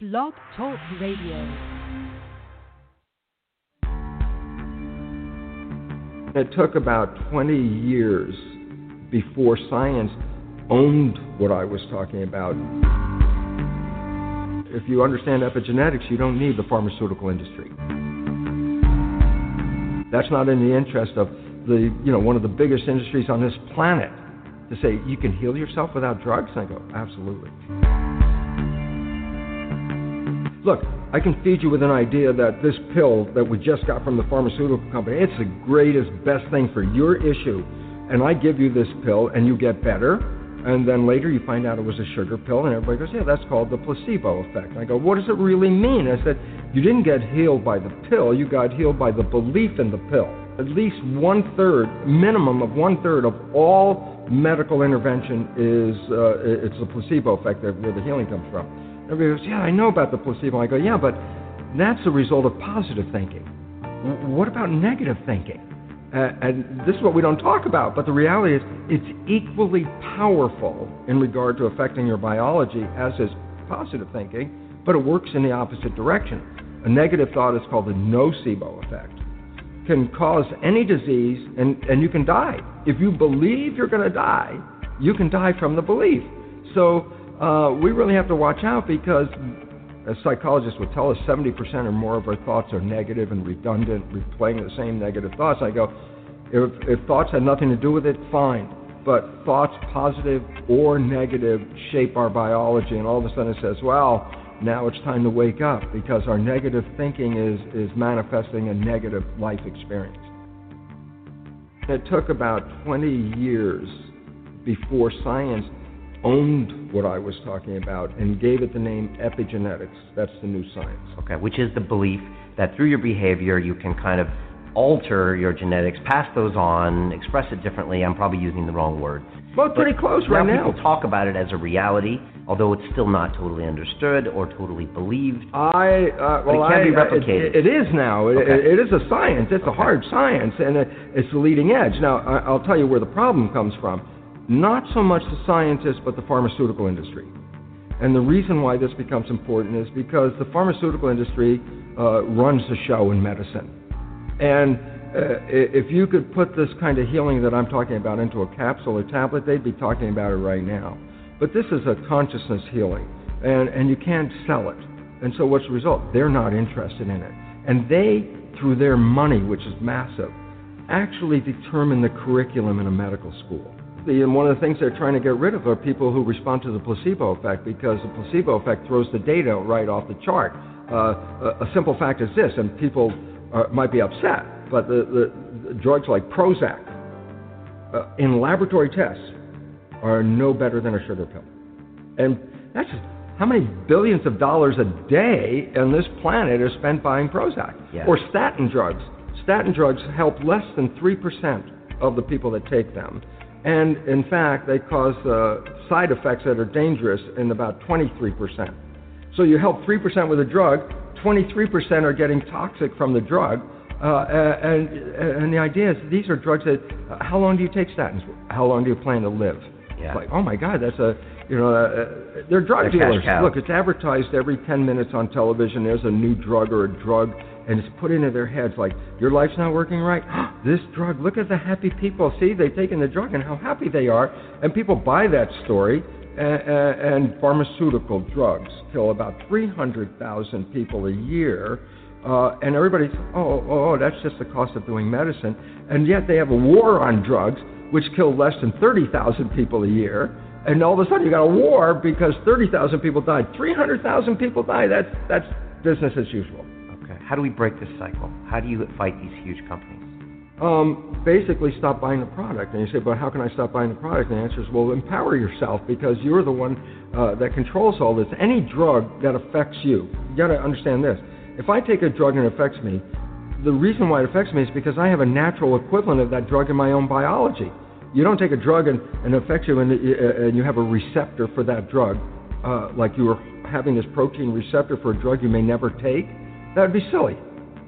Blog Talk Radio. It took about 20 years before science owned what I was talking about. If you understand epigenetics, you don't need the pharmaceutical industry. That's not in the interest of the, one of the biggest industries on this planet to say, you can heal yourself without drugs? I go, absolutely. Look, I can feed you with an idea that this pill that we just got from the pharmaceutical company, it's the greatest, best thing for your issue. And I give you this pill and you get better. And then later you find out it was a sugar pill and everybody goes, yeah, that's called the placebo effect. And I go, what does it really mean? I said, you didn't get healed by the pill, you got healed by the belief in the pill. At least minimum of one third of all medical intervention is, it's the placebo effect where the healing comes from. Everybody goes, yeah, I know about the placebo. I go, yeah, but that's a result of positive thinking. What about negative thinking? And this is what we don't talk about, but the reality is it's equally powerful in regard to affecting your biology as is positive thinking, but it works in the opposite direction. A negative thought is called the nocebo effect. Can cause any disease and you can die. If you believe you're going to die, you can die from the belief. So we really have to watch out because, as psychologists would tell us, 70% or more of our thoughts are negative and redundant, replaying the same negative thoughts. I go, if thoughts had nothing to do with it, fine. But thoughts, positive or negative, shape our biology. And all of a sudden it says, well, now it's time to wake up because our negative thinking is manifesting a negative life experience. It took about 20 years before science owned what I was talking about and gave it the name epigenetics. That's the new science. Okay, which is the belief that through your behavior you can kind of alter your genetics, pass those on, express it differently. I'm probably using the wrong word. Well, pretty close right now. People talk about it as a reality, although it's still not totally understood or totally believed. It can be replicated. It is now. Okay. It is a science. It's a hard science, and it's the leading edge. Now, I'll tell you where the problem comes from. Not so much the scientists, but the pharmaceutical industry. And the reason why this becomes important is because the pharmaceutical industry runs the show in medicine. And if you could put this kind of healing that I'm talking about into a capsule or tablet, they'd be talking about it right now. But this is a consciousness healing, and you can't sell it. And so what's the result? They're not interested in it. And they, through their money, which is massive, actually determine the curriculum in a medical school. And one of the things they're trying to get rid of are people who respond to the placebo effect, because the placebo effect throws the data right off the chart. A simple fact is this, and people might be upset, but the drugs like Prozac in laboratory tests are no better than a sugar pill. And that's just how many billions of dollars a day on this planet are spent buying Prozac. Yeah. Or statin drugs. Statin drugs help less than 3% of the people that take them. And, in fact, they cause side effects that are dangerous in about 23%. So you help 3% with a drug, 23% are getting toxic from the drug. And the idea is these are drugs that, how long do you take statins? How long do you plan to live? Yeah. It's like, oh, my God, that's a, they're drug dealers. Look, it's advertised every 10 minutes on television. There's a new drug or a drug. And it's put into their heads like, your life's not working right. This drug, look at the happy people. See, they've taken the drug and how happy they are. And people buy that story. And pharmaceutical drugs kill about 300,000 people a year. And everybody's, that's just the cost of doing medicine. And yet they have a war on drugs, which kill less than 30,000 people a year. And all of a sudden you got a war because 30,000 people died. 300,000 people died. That's business as usual. How do we break this cycle? How do you fight these huge companies? basically stop buying the product. And you say, but how can I stop buying the product? And the answer is, well, empower yourself, because you're the one that controls all this. Any drug that affects you, you got to understand this. If I take a drug and it affects me, the reason why it affects me is because I have a natural equivalent of that drug in my own biology. You don't take a drug and it affects you and you have a receptor for that drug, like you were having this protein receptor for a drug you may never take. That would be silly.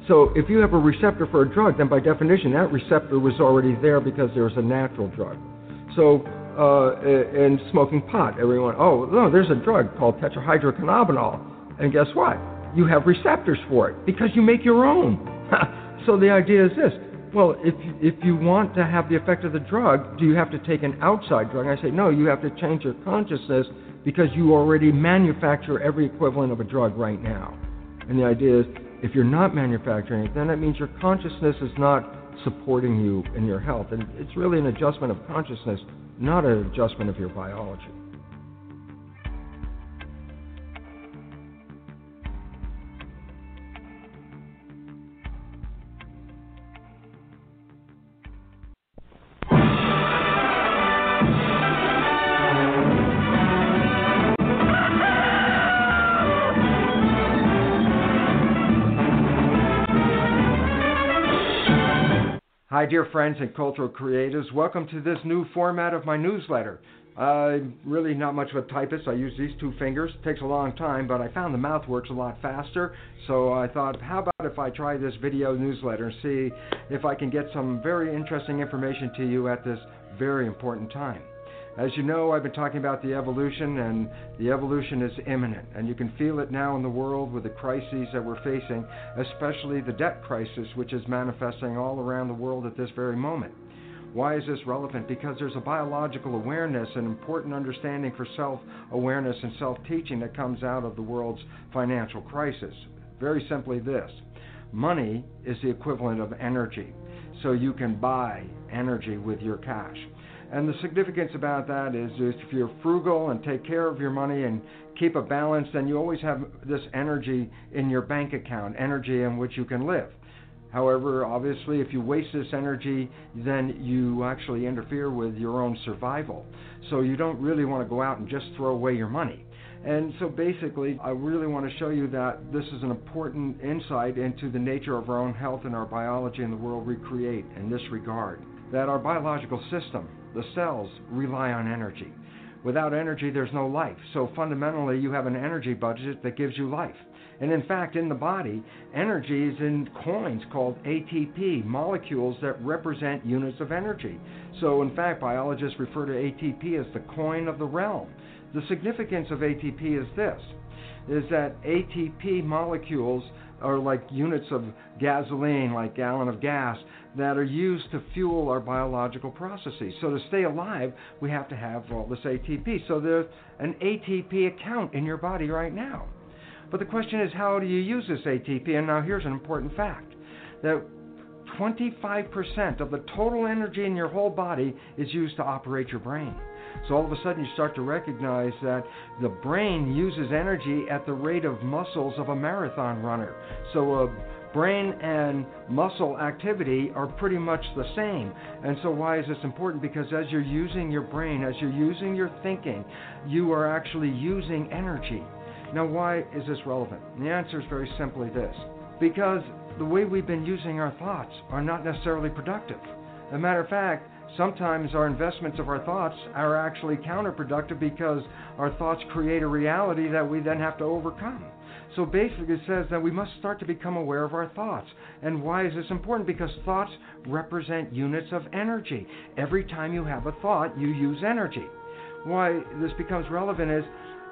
So if you have a receptor for a drug, then by definition that receptor was already there because there's a natural drug. So, and smoking pot, everyone, oh, no, there's a drug called tetrahydrocannabinol. And guess what? You have receptors for it because you make your own. So the idea is this. Well, if you want to have the effect of the drug, do you have to take an outside drug? And I say, no, you have to change your consciousness because you already manufacture every equivalent of a drug right now. And the idea is, if you're not manufacturing it, then that means your consciousness is not supporting you in your health. And it's really an adjustment of consciousness, not an adjustment of your biology. Hi, dear friends and cultural creatives. Welcome to this new format of my newsletter. I'm really not much of a typist. I use these two fingers. It takes a long time, but I found the mouth works a lot faster. So I thought, how about if I try this video newsletter and see if I can get some very interesting information to you at this very important time. As you know, I've been talking about the evolution, and the evolution is imminent. And you can feel it now in the world with the crises that we're facing, especially the debt crisis, which is manifesting all around the world at this very moment. Why is this relevant? Because there's a biological awareness, an important understanding for self-awareness and self-teaching that comes out of the world's financial crisis. Very simply this. Money is the equivalent of energy. So you can buy energy with your cash. And the significance about that is if you're frugal and take care of your money and keep a balance, then you always have this energy in your bank account, energy in which you can live. However, obviously, if you waste this energy, then you actually interfere with your own survival. So you don't really want to go out and just throw away your money. And so basically, I really want to show you that this is an important insight into the nature of our own health and our biology and the world we create in this regard, that our biological system, the cells, rely on energy. Without energy, there's no life. So fundamentally, you have an energy budget that gives you life. And in fact, in the body, energy is in coins called ATP, molecules that represent units of energy. So in fact, biologists refer to ATP as the coin of the realm. The significance of ATP is this, is that ATP molecules are like units of gasoline, like gallon of gas, that are used to fuel our biological processes. So to stay alive, we have to have all this ATP. So there's an ATP account in your body right now. But the question is, how do you use this ATP? And now here's an important fact, that 25% of the total energy in your whole body is used to operate your brain. So all of a sudden you start to recognize that the brain uses energy at the rate of muscles of a marathon runner. So brain and muscle activity are pretty much the same. And so why is this important? Because as you're using your brain, as you're using your thinking, you are actually using energy. Now why is this relevant? And the answer is very simply this. Because the way we've been using our thoughts are not necessarily productive. As a matter of fact, sometimes our investments of our thoughts are actually counterproductive because our thoughts create a reality that we then have to overcome. So basically it says that we must start to become aware of our thoughts. And why is this important? Because thoughts represent units of energy. Every time you have a thought, you use energy. Why this becomes relevant is,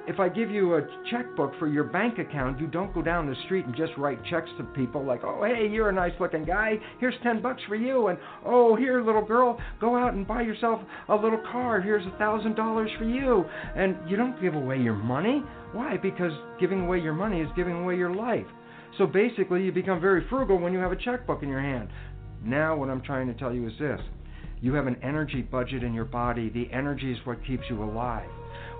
if I give you a checkbook for your bank account, you don't go down the street and just write checks to people like, oh, hey, you're a nice-looking guy. Here's $10 for you. And, oh, here, little girl, go out and buy yourself a little car. Here's $1,000 for you. And you don't give away your money. Why? Because giving away your money is giving away your life. So basically, you become very frugal when you have a checkbook in your hand. Now what I'm trying to tell you is this. You have an energy budget in your body. The energy is what keeps you alive.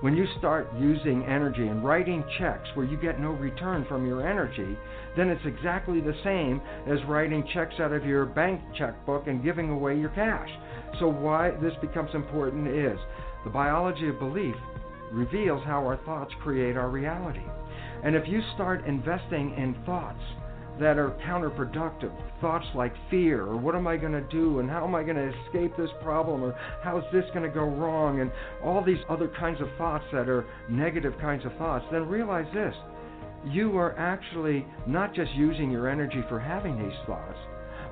When you start using energy and writing checks where you get no return from your energy, then it's exactly the same as writing checks out of your bank checkbook and giving away your cash. So why this becomes important is the biology of belief reveals how our thoughts create our reality. And if you start investing in thoughts that are counterproductive, thoughts like fear, or what am I going to do, and how am I going to escape this problem, or how's this going to go wrong, and all these other kinds of thoughts that are negative kinds of thoughts, then realize this: you are actually not just using your energy for having these thoughts,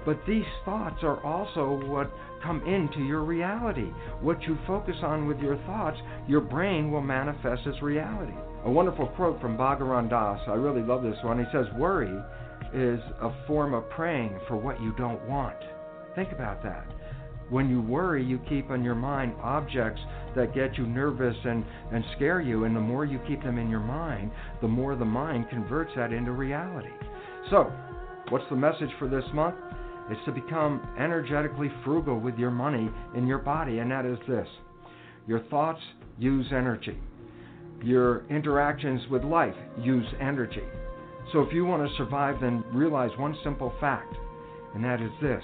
but these thoughts are also what come into your reality. What you focus on with your thoughts, your brain will manifest as reality. A wonderful quote from Bhagavan Das, I really love this one. He says, "Worry is a form of praying for what you don't want." Think about that. When you worry, you keep on your mind objects that get you nervous and scare you, and the more you keep them in your mind, the more the mind converts that into reality. So, what's the message for this month? It's to become energetically frugal with your money in your body, and that is this: your thoughts use energy. Your interactions with life use energy. So if you want to survive, then realize one simple fact, and that is this: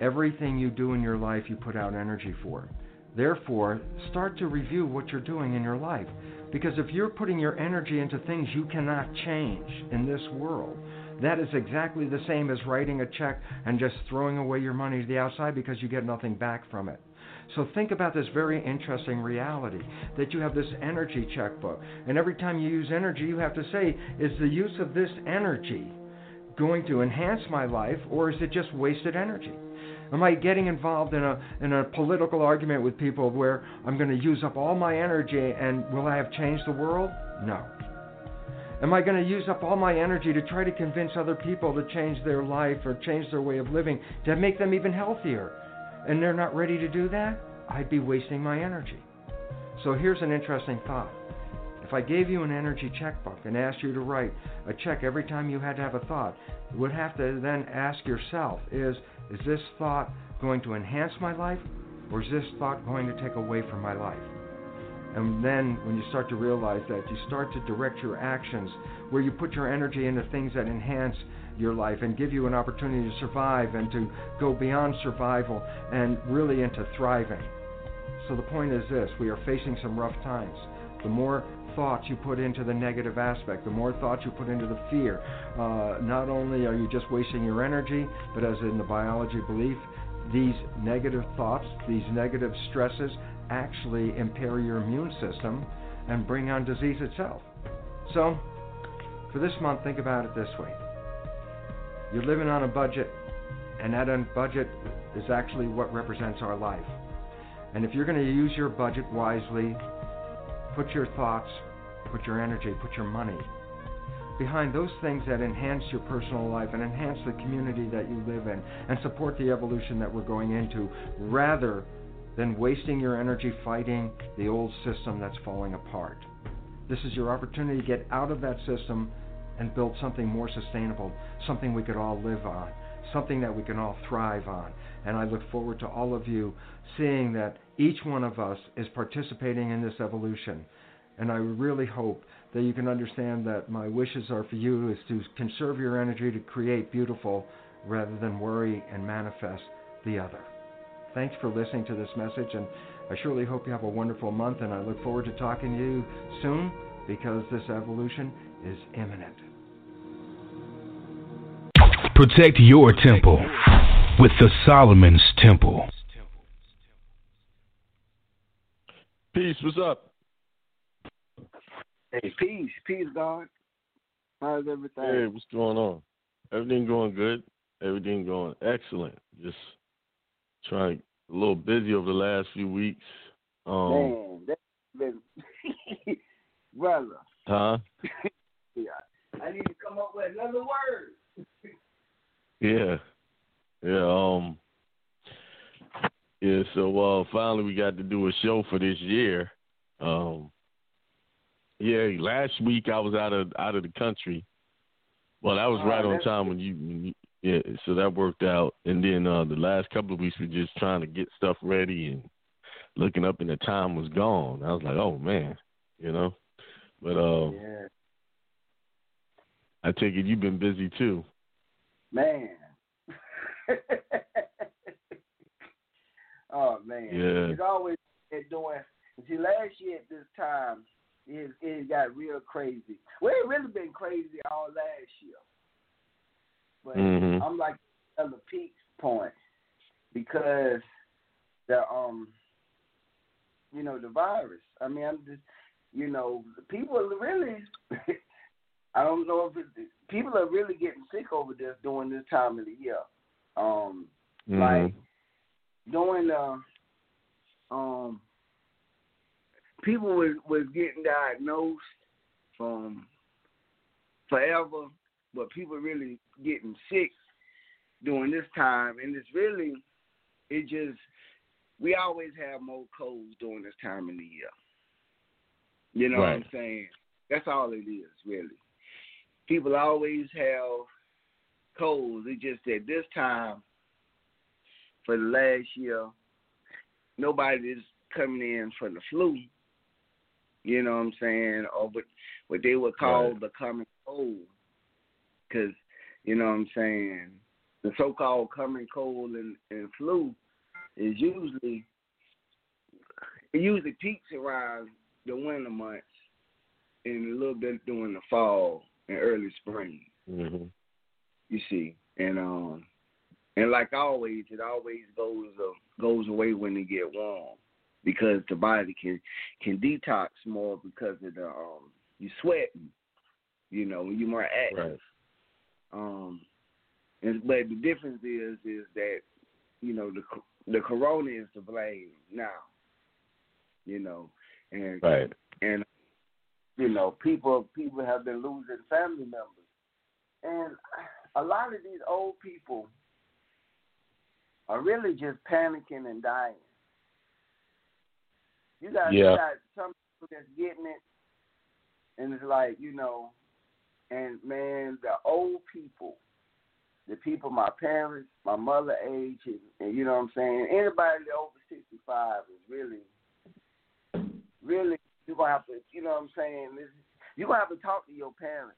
everything you do in your life, you put out energy for. Therefore, start to review what you're doing in your life, because if you're putting your energy into things you cannot change in this world, that is exactly the same as writing a check and just throwing away your money to the outside because you get nothing back from it. So think about this very interesting reality, that you have this energy checkbook, and every time you use energy, you have to say, is the use of this energy going to enhance my life, or is it just wasted energy? Am I getting involved in a political argument with people where I'm going to use up all my energy and will I have changed the world? No. Am I going to use up all my energy to try to convince other people to change their life or change their way of living to make them even healthier? And they're not ready to do that? I'd be wasting my energy. So here's an interesting thought. If I gave you an energy checkbook and asked you to write a check every time you had to have a thought, you would have to then ask yourself, is this thought going to enhance my life, or is this thought going to take away from my life? And then when you start to realize that, you start to direct your actions where you put your energy into things that enhance your life and give you an opportunity to survive and to go beyond survival and really into thriving. So the point is this: we are facing some rough times. The more thoughts you put into the negative aspect, the more thoughts you put into the fear, not only are you just wasting your energy, but as in the biology belief, these negative thoughts, these negative stresses actually impair your immune system and bring on disease itself. So for this month, think about it this way: you're living on a budget, and that budget is actually what represents our life. And if you're going to use your budget wisely, put your thoughts, put your energy, put your money behind those things that enhance your personal life and enhance the community that you live in and support the evolution that we're going into, rather than wasting your energy fighting the old system that's falling apart. This is your opportunity to get out of that system and build something more sustainable, something we could all live on, something that we can all thrive on. And I look forward to all of you seeing that each one of us is participating in this evolution. And I really hope that you can understand that my wishes are for you is to conserve your energy to create beautiful rather than worry and manifest the other. Thanks for listening to this message, and I surely hope you have a wonderful month, and I look forward to talking to you soon, because this evolution is imminent. Protect your temple with the Solomon's Temple. Peace, what's up? Hey, peace, God. How's everything? Hey, what's going on? Everything going good. Everything going excellent. Just trying a little busy over the last few weeks. Man, that's been brother. Huh? Yeah, I need to come up with another word. Yeah. So finally, we got to do a show for this year. Last week I was out of the country. Well, that was right on time when you. Yeah, so that worked out. And then the last couple of weeks, we're just trying to get stuff ready and looking up and the time was gone. I was like, oh, man, you know. But yeah. I take it you've been busy, too. Man. Oh, man. Yeah. It's always doing. See, last year at this time, it got real crazy. Well, it really been crazy all last year. But I'm like at the peak point because the you know, the virus. I mean, I'm just, you know, people are really I don't know if it's, people are really getting sick over this during this time of the year. Like during people was getting diagnosed from forever, but people really getting sick during this time. And it's really, it just, we always have more colds during this time of the year. You know what I'm saying? That's all it is, really. People always have colds. It's just that this time, for the last year, nobody is coming in for the flu. You know what I'm saying? Or what they would call the common cold. Because, you know what I'm saying, the so-called common cold and flu is usually, it usually peaks around the winter months and a little bit during the fall and early spring. You see. And like always, it always goes away when it get warm because the body can detox more because of the you sweating, you know, you're more active. Right. But the difference is that, you know, the corona is to blame now, you know, and and you know, people have been losing family members, and a lot of these old people are really just panicking and dying. You got some people that's getting it, and it's like, you know. And, man, the old people, my parents, my mother age, and you know what I'm saying, anybody over 65 is really, you're going to have to, you know what I'm saying, you're going to have to talk to your parents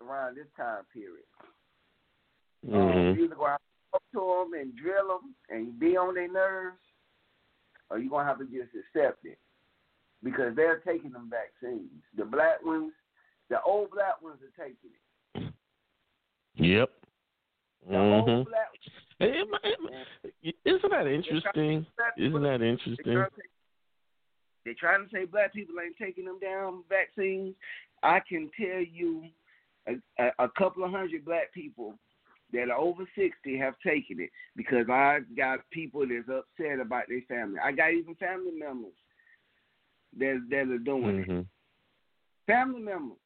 around this time period. You're either going to have to talk to them and drill them and be on their nerves, or you're going to have to just accept it because they're taking them vaccines. The old black ones are taking it. Yep. Isn't that interesting? They're trying to say black people ain't taking them down vaccines. I can tell you a couple of hundred black people that are over 60 have taken it because I got people that's upset about their family. I got even family members that are doing it. Family members.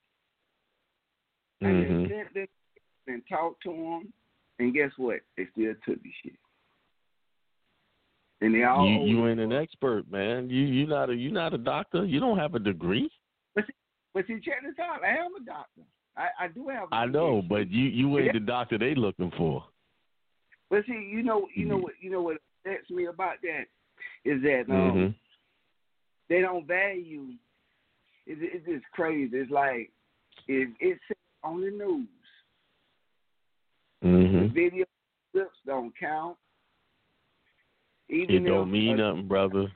And they sent them and talked to them, and guess what? They still took the shit. And they all you ain't an expert, man. You're not a doctor. You don't have a degree. But see, check this out. I am a doctor. I do have. I know, but you ain't the doctor they looking for. But see, you know what upsets me about that is that they don't value. It's just crazy. It's like it's on the news. The video clips don't count. Even it don't mean nothing, brother.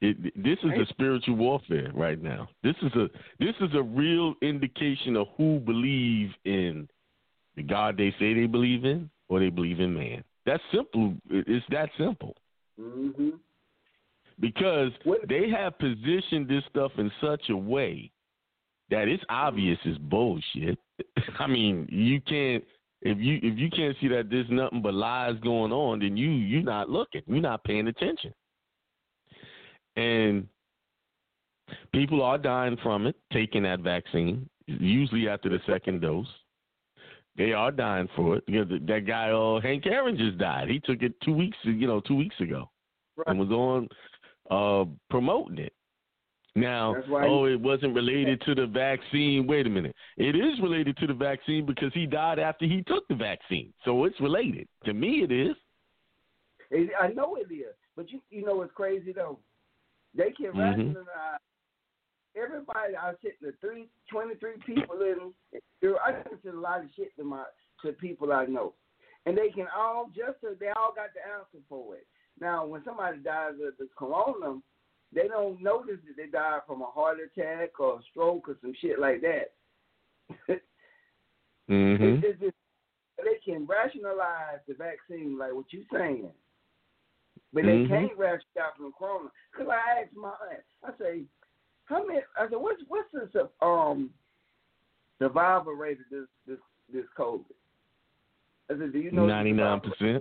This is a spiritual warfare right now. This is a real indication of who believe in the God they say they believe in, or they believe in man. That's simple. It's that simple. Because they have positioned this stuff in such a way that it's obvious it's bullshit. I mean, you can't if you can't see that there's nothing but lies going on, then you're not looking, you're not paying attention, and people are dying from it, taking that vaccine. Usually after the second dose, they are dying for it. You know, that guy, Hank Aaron, just died. He took it 2 weeks, you know, 2 weeks ago, and was on promoting it. Now, it wasn't related to the vaccine. Wait a minute. It is related to the vaccine because he died after he took the vaccine. So it's related. To me, it is. I know it is. But you know what's crazy though? They can rationalize everybody. I was hitting the 23 people in. I listen a lot of shit to people I know, and they can all they all got the answer for it. Now, when somebody dies of the corona, they don't notice that they died from a heart attack or a stroke or some shit like that. They can rationalize the vaccine, like what you're saying, but they can't rationalize from corona. Because I asked my aunt, I said, what's this survival rate of this COVID? I said, do you know 99%?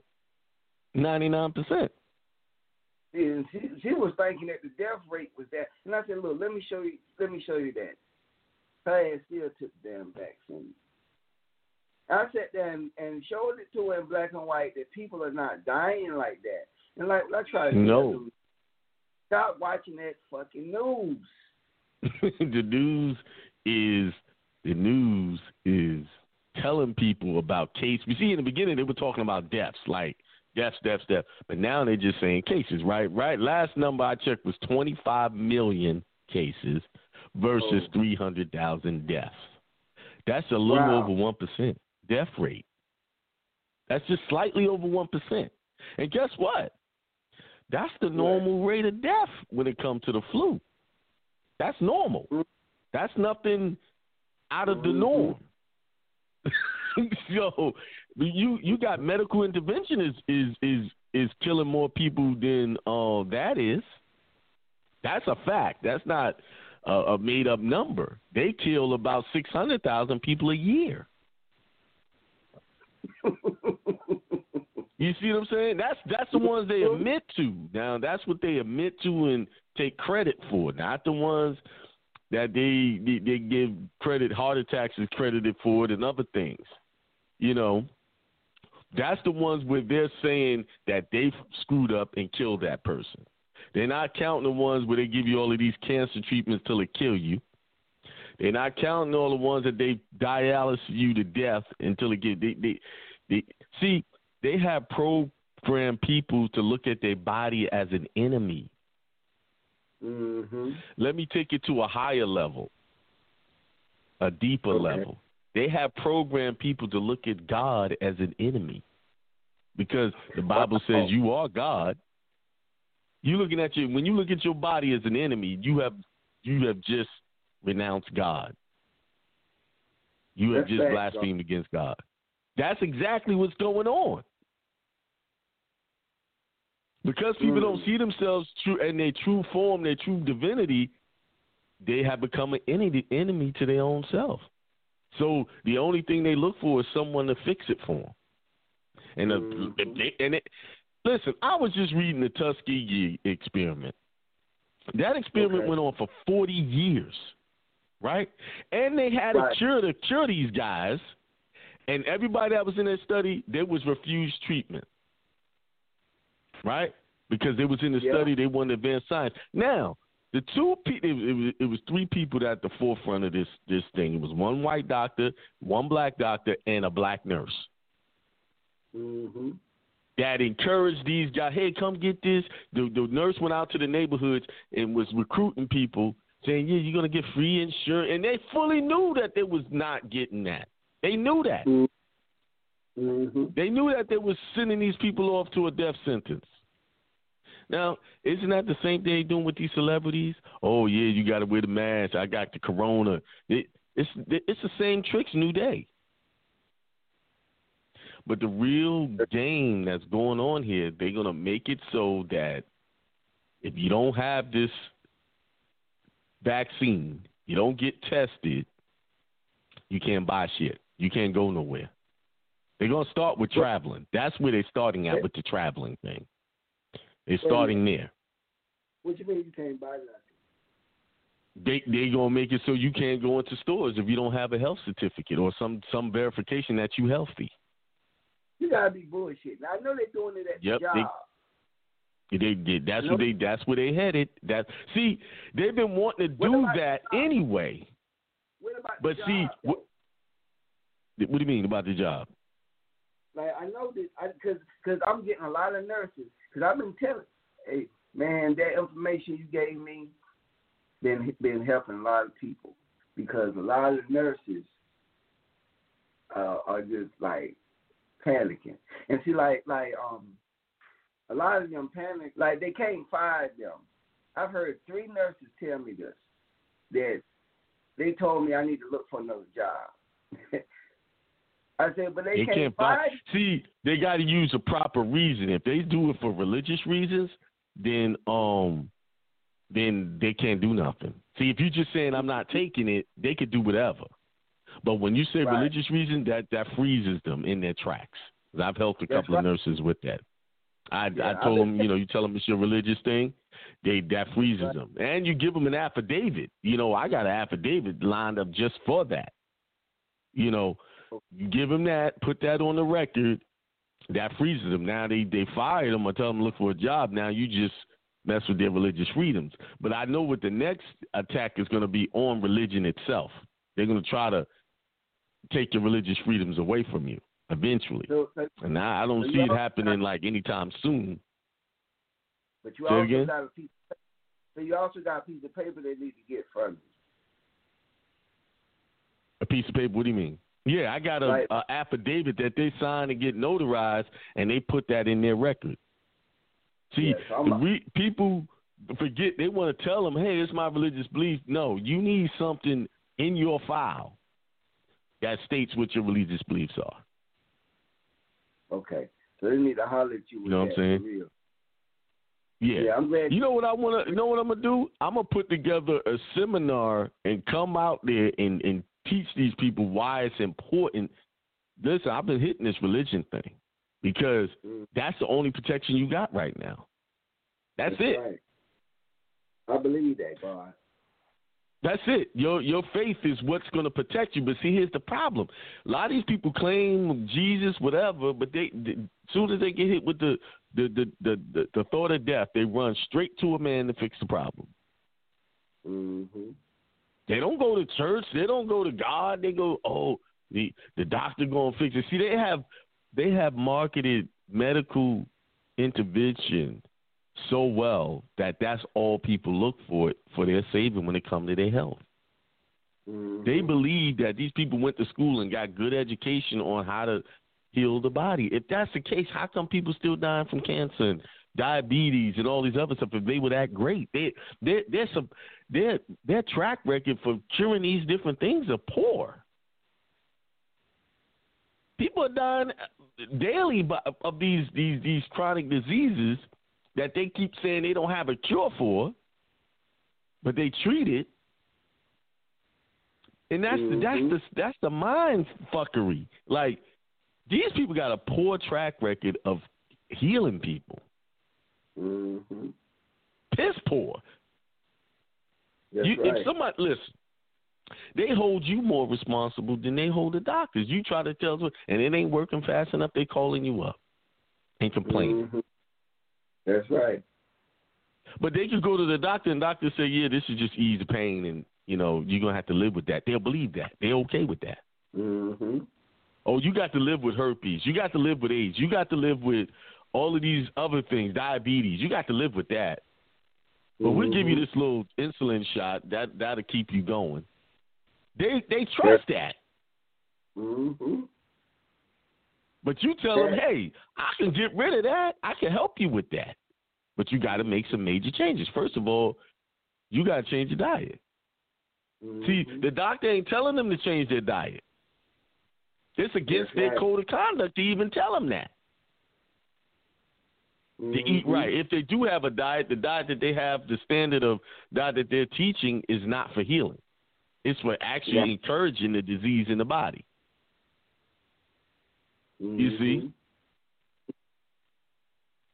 99%. And she was thinking that the death rate was that, and I said, "Look, let me show you that." Her ass still took the damn vaccine. I sat there and showed it to her in black and white that people are not dying like that. And like I try to stop watching that fucking news. The news is telling people about cases. You see, in the beginning they were talking about deaths, like. Deaths. But now they're just saying cases, right? Last number I checked was 25 million cases versus 300,000 deaths. That's a little over 1% death rate. That's just slightly over 1%. And guess what? That's the normal rate of death when it comes to the flu. That's normal. That's nothing out of the norm. So you got medical intervention is killing more people than that is. That's a fact. That's not a made up number. They kill about 600,000 people a year. You see what I'm saying? That's the ones they admit to. Now that's what they admit to and take credit for, not the ones that they give credit. Heart attacks is credited for it and other things. You know, that's the ones where they're saying that they screwed up and killed that person. They're not counting the ones where they give you all of these cancer treatments till it kill you. They're not counting all the ones that they dialysis you to death until it get. They have programmed people to look at their body as an enemy. Mm-hmm. Let me take it to a higher level, a deeper level. They have programmed people to look at God as an enemy because the Bible says you are God. When you look at your body as an enemy, you have just renounced God. You have just blasphemed against God. That's exactly what's going on. Because people don't see themselves true in their true form, their true divinity, they have become an enemy to their own self. So the only thing they look for is someone to fix it for them. And listen, I was just reading the Tuskegee experiment. That experiment went on for 40 years, right? And they had a cure to cure these guys, and everybody that was in that study, they was refused treatment, right? Because they was in the study, they wanted advanced science. Now, it was three people that at the forefront of this thing. It was one white doctor, one black doctor, and a black nurse. Mm-hmm. That encouraged these guys, hey, come get this. The nurse went out to the neighborhoods and was recruiting people, saying, yeah, you're going to get free insurance. And they fully knew that they was not getting that. They knew that. Mm-hmm. They knew that they was sending these people off to a death sentence. Now, isn't that the same thing they're doing with these celebrities? Oh, yeah, you got to wear the mask. I got the corona. It's the same tricks, new day. But the real game that's going on here, they're going to make it so that if you don't have this vaccine, you don't get tested, you can't buy shit. You can't go nowhere. They're going to start with traveling. That's where they're starting at with the traveling thing. It's starting there. What do you mean you can't buy nothing? They gonna make it so you can't go into stores if you don't have a health certificate or some verification that you healthy. You gotta be bullshitting. I know they're doing it at the job. That's where they headed. They've been wanting to do that anyway. What about the job? What do you mean about the job? Like I know that because I'm getting a lot of nurses. Because I've been telling Hey, man, that information you gave me been helping a lot of people, because a lot of nurses are just like panicking. And see, a lot of them panic, like they can't find them. I've heard 3 nurses tell me this, that they told me I need to look for another job. I said, but they can't find. See, they got to use a proper reason. If they do it for religious reasons, then they can't do nothing. See, if you're just saying I'm not taking it, they could do whatever. But when you say religious reason, that freezes them in their tracks. I've helped a couple of nurses with that. I told them, you tell them it's your religious thing. That freezes them. And you give them an affidavit. I got an affidavit lined up just for that. You give them that, put that on the record, that freezes them. Now they fire them or tell them to look for a job. Now you just mess with their religious freedoms. But I know what the next attack is going to be on religion itself. They're going to try to take your religious freedoms away from you eventually. And I don't see it happening anytime soon. But you also got a piece of paper they need to get from you. A piece of paper? What do you mean? Yeah, I got a affidavit that they sign and get notarized, and they put that in their record. See, people forget, they want to tell them, hey, it's my religious belief. No, you need something in your file that states what your religious beliefs are. Okay, so they need to holler at you with that. You know what I'm saying? Yeah, I'm glad. You know what I want to? You know what I'm gonna do? I'm gonna put together a seminar and come out there and teach these people why it's important. Listen, I've been hitting this religion thing because that's the only protection you got right now. That's it. Right. I believe that, God. That's it. Your faith is what's going to protect you. But see, here's the problem. A lot of these people claim Jesus, whatever, but they as soon as they get hit with the thought of death, they run straight to a man to fix the problem. Mm-hmm. They don't go to church. They don't go to God. They go, oh, the doctor going to fix it. See, they have marketed medical intervention so well that that's all people look for their saving when it comes to their health. Mm-hmm. They believe that these people went to school and got good education on how to heal the body. If that's the case, how come people still dying from cancer and diabetes and all these other stuff? If they were that great, their track record for curing these different things are poor. People are dying daily of these chronic diseases that they keep saying they don't have a cure for, but they treat it. And that's the mind fuckery. Like, these people got a poor track record of healing people. Mm-hmm. Piss poor. If somebody, listen, they hold you more responsible than they hold the doctors. You try to tell them, and it ain't working fast enough, they calling you up and complaining. Mm-hmm. That's right. But they could go to the doctor and the doctor say, yeah, this is just ease of pain and, you're going to have to live with that. They'll believe that. They're okay with that. Mm-hmm. Oh, you got to live with herpes. You got to live with AIDS. You got to live with all of these other things, diabetes. You got to live with that. But mm-hmm. we'll give you this little insulin shot. That'll keep you going. They trust that. Mm-hmm. But you tell them, hey, I can get rid of that. I can help you with that. But you got to make some major changes. First of all, you got to change your diet. Mm-hmm. See, the doctor ain't telling them to change their diet. It's against their code of conduct to even tell them that. Mm-hmm. To eat right. If they do have a diet, the diet that they have, the standard of diet that they're teaching is not for healing. It's for actually encouraging the disease in the body. You see,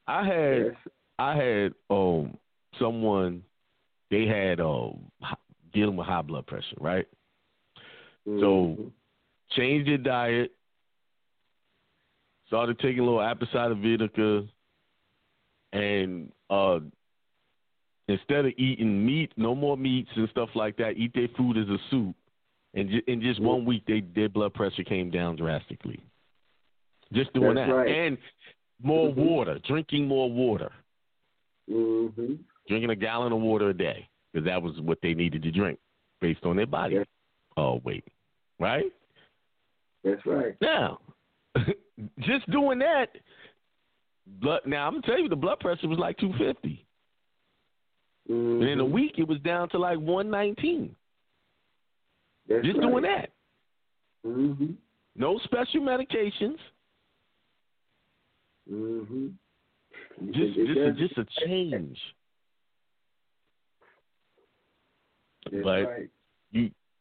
I had someone, they had dealing with high blood pressure, right? Mm-hmm. So changed their diet, started taking a little apple cider vinegar, and instead of eating meat, no more meats and stuff like that, eat their food as a soup, and in just 1 week, their blood pressure came down drastically. Just doing that. Right. And more water, drinking more water. Mm-hmm. Drinking a gallon of water a day because that was what they needed to drink based on their body weight, right? That's right. Now, just doing that, now I'm going to tell you the blood pressure was like 250. Mm-hmm. And in a week, it was down to like 119. That's just right. Doing that. Mm-hmm. No special medications. Mm-hmm. Just a change. That's but right.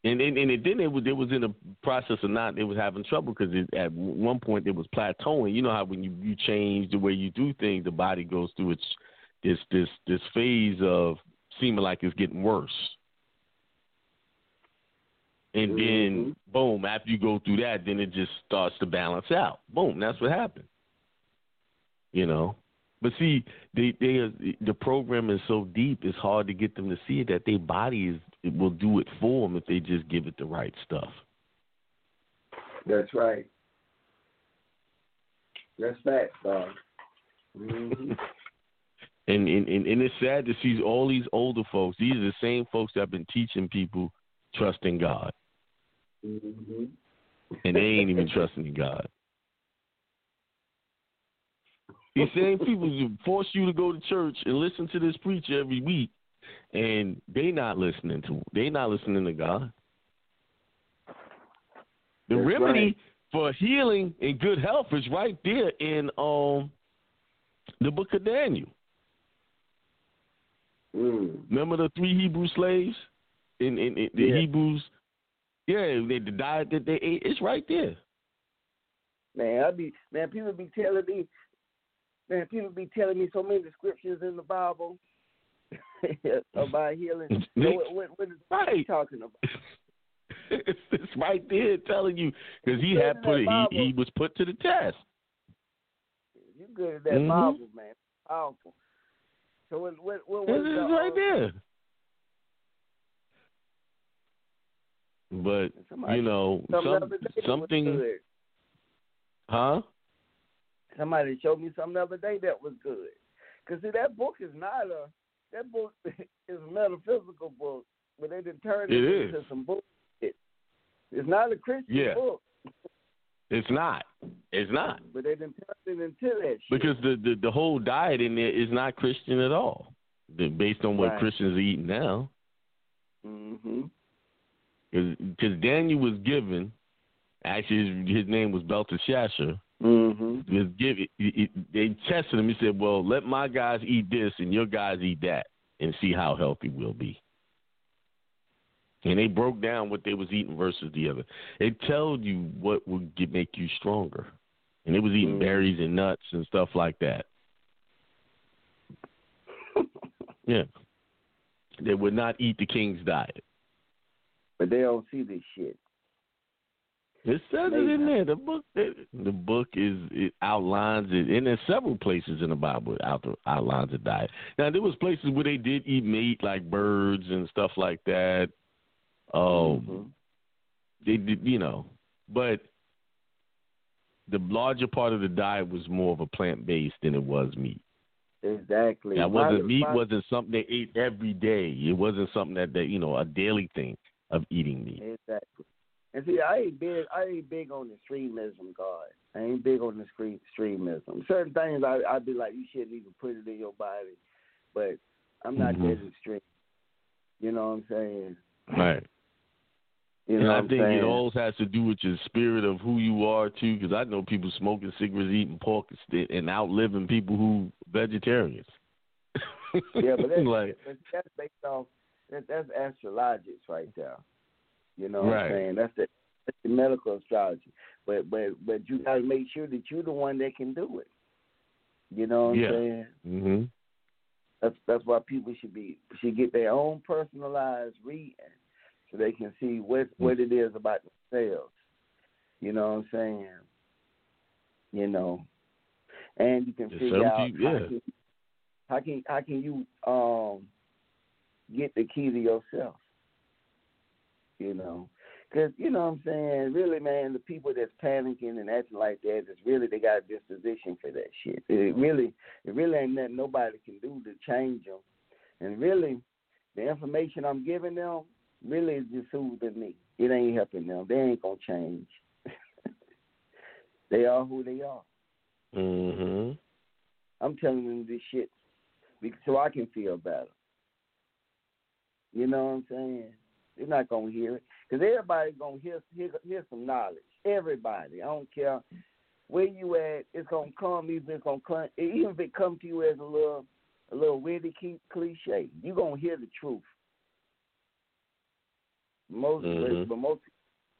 It was in the process of it was having trouble because at one point it was plateauing. You know how when you change the way you do things, the body goes through its this phase of seeming like it's getting worse. And mm-hmm. then, boom, after you go through that, then it just starts to balance out. Boom, that's what happened. You know? But see, the program is so deep, it's hard to get them to see it, that their body will do it for them if they just give it the right stuff. That's right. That's facts, dog. Mm-hmm. And it's sad to see all these older folks. These are the same folks that have been teaching people trust in God. Mm-hmm. And they ain't even trusting in God. These same people who force you to go to church and listen to this preacher every week, and they not listening to God. The That's remedy right. for healing and good health is right there in the book of Daniel. Mm. Remember the 3 Hebrew slaves? In the Hebrews, they died that they ate. It's right there. Man, people be telling me so many descriptions in the Bible about healing. So what is he talking about? It's right there telling you because he was put to the test. You good at that mm-hmm. Bible, man? Powerful. So what is it's right there? But, you know, something, huh? Somebody showed me something the other day that was good. Because, see, that book is a metaphysical book, but they done turned it into some bullshit. It's not a Christian book. It's not. But they done turned it into that shit. Because the whole diet in there is not Christian at all, based on what Christians are eating now. Mm-hmm. Because Daniel was given, actually his name was Belteshazzar. Mm-hmm. They tested him. He said, well, let my guys eat this and your guys eat that and see how healthy we'll be. And they broke down what they was eating versus the other. It told you what would make you stronger. And it was eating berries and nuts and stuff like that. Yeah. They would not eat the king's diet. But they don't see this shit. It says it in there. The book outlines it, and there's several places in the Bible that outlines the diet. Now there was places where they did eat meat, like birds and stuff like that. They did, you know, but the larger part of the diet was more of a plant based than it was meat. Exactly. Now, meat wasn't something they ate every day. It wasn't something that you know, a daily thing of eating meat. Exactly. And see, I ain't big on extremism, God. I ain't big on extremism. Certain things I'd be like, you shouldn't even put it in your body. But I'm not that extreme. You know what I'm saying? Right. You know what I'm saying? It all has to do with your spirit of who you are, too, because I know people smoking cigarettes, eating pork, and outliving people who vegetarians. Yeah, but that's based off. That's astrologics right there. You know what I'm saying? That's the medical astrology. But you got to make sure that you're the one that can do it. You know what I'm saying? Mm-hmm. That's why people should get their own personalized reading so they can see what it is about themselves. You know what I'm saying? You know. And you can figure out how can you get the key to yourself, you know. Because, you know what I'm saying, really, man, the people that's panicking and acting like that, it's really, they got a disposition for that shit. It really ain't nothing nobody can do to change them. And really, the information I'm giving them really is just soothing me. It ain't helping them. They ain't going to change. They are who they are. Mm-hmm. I'm telling them this shit so I can feel better. You know what I'm saying? They're not going to hear it. Because everybody's going to hear some knowledge. Everybody. I don't care where you at. It's going to come, even if it comes to you as a little witty cliche. You're going to hear the truth. But most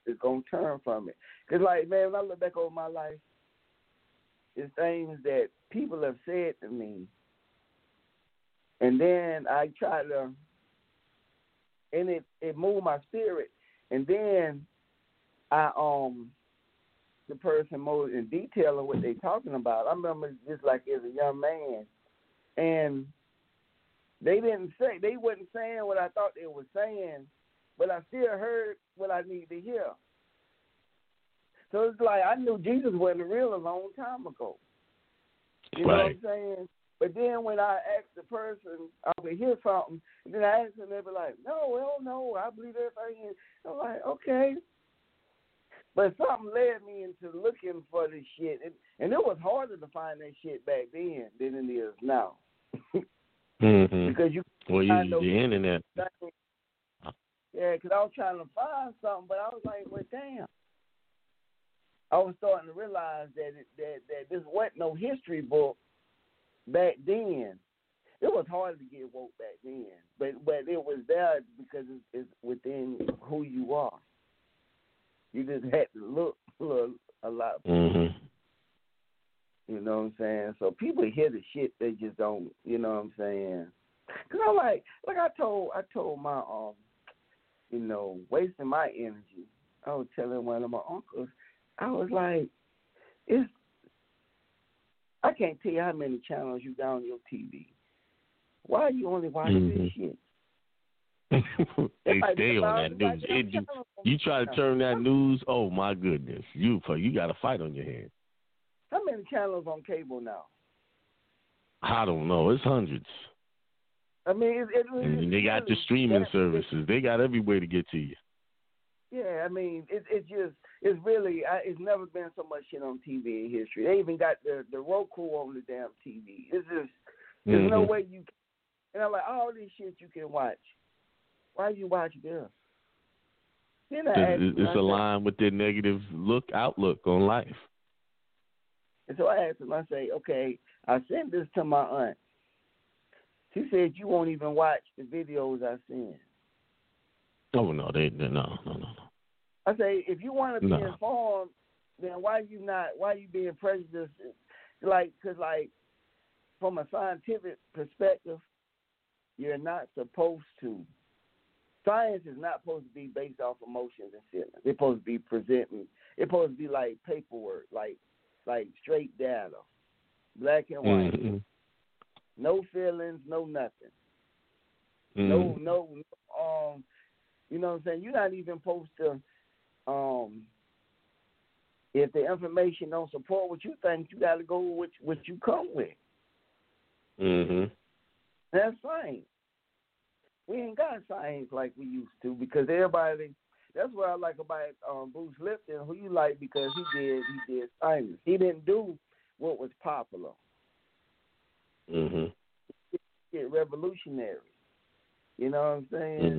is going to turn from it. Because, like, man, when I look back over my life, it's things that people have said to me. And then I try to, and it moved my spirit. And then I, the person more in detail of what they talking about. I remember just like as a young man, and they wasn't saying what I thought they were saying, but I still heard what I needed to hear. So it's like I knew Jesus wasn't real a long time ago. You know what I'm saying? But then when I asked the person, I would hear something, and then I asked them, they'd be like, no, hell no, I believe everything. I'm like, okay. But something led me into looking for this shit. And it was harder to find that shit back then than it is now. Mm-hmm. Because you use the internet. Yeah, because I was trying to find something, but I was like, well, damn. I was starting to realize that this wasn't no history book. Back then, it was hard to get woke back then, but it was there because it's within who you are. You just had to look a lot. Mm-hmm. You know what I'm saying? So people hear the shit, they just don't. You know what I'm saying? Cause I'm like I told my wasting my energy. I was telling one of my uncles, I was like, I can't tell you how many channels you got on your TV. Why are you only watching this shit? They stay on that news. You try to turn that news, oh, my goodness. You got a fight on your hands. How many channels on cable now? I don't know. It's hundreds. I mean, and they got the streaming services. They got every way to get to you. Yeah, I mean, it's never been so much shit on TV in history. They even got the Roku on the damn TV. It's just, there's no way you can. And I'm like, all this shit you can watch. Why you watch this? Then it's aligned with their negative outlook on life. And so I asked him, I say, okay, I sent this to my aunt. She said, you won't even watch the videos I send. Oh, no, no. I say, if you want to be informed, then why are you being prejudiced? Because from a scientific perspective, you're not supposed to. Science is not supposed to be based off emotions and feelings. It's supposed to be it's supposed to be like paperwork, like straight data, black and white. Mm-hmm. No feelings, no nothing. Mm-hmm. No, you know what I'm saying? You're not even supposed to, if the information don't support what you think, you got to go with what you come with. Mm-hmm. That's science. We ain't got science like we used to because everybody, that's what I like about Bruce Lipton, who you like because he did science. He didn't do what was popular. Mm-hmm. He did revolutionary. You know what I'm saying?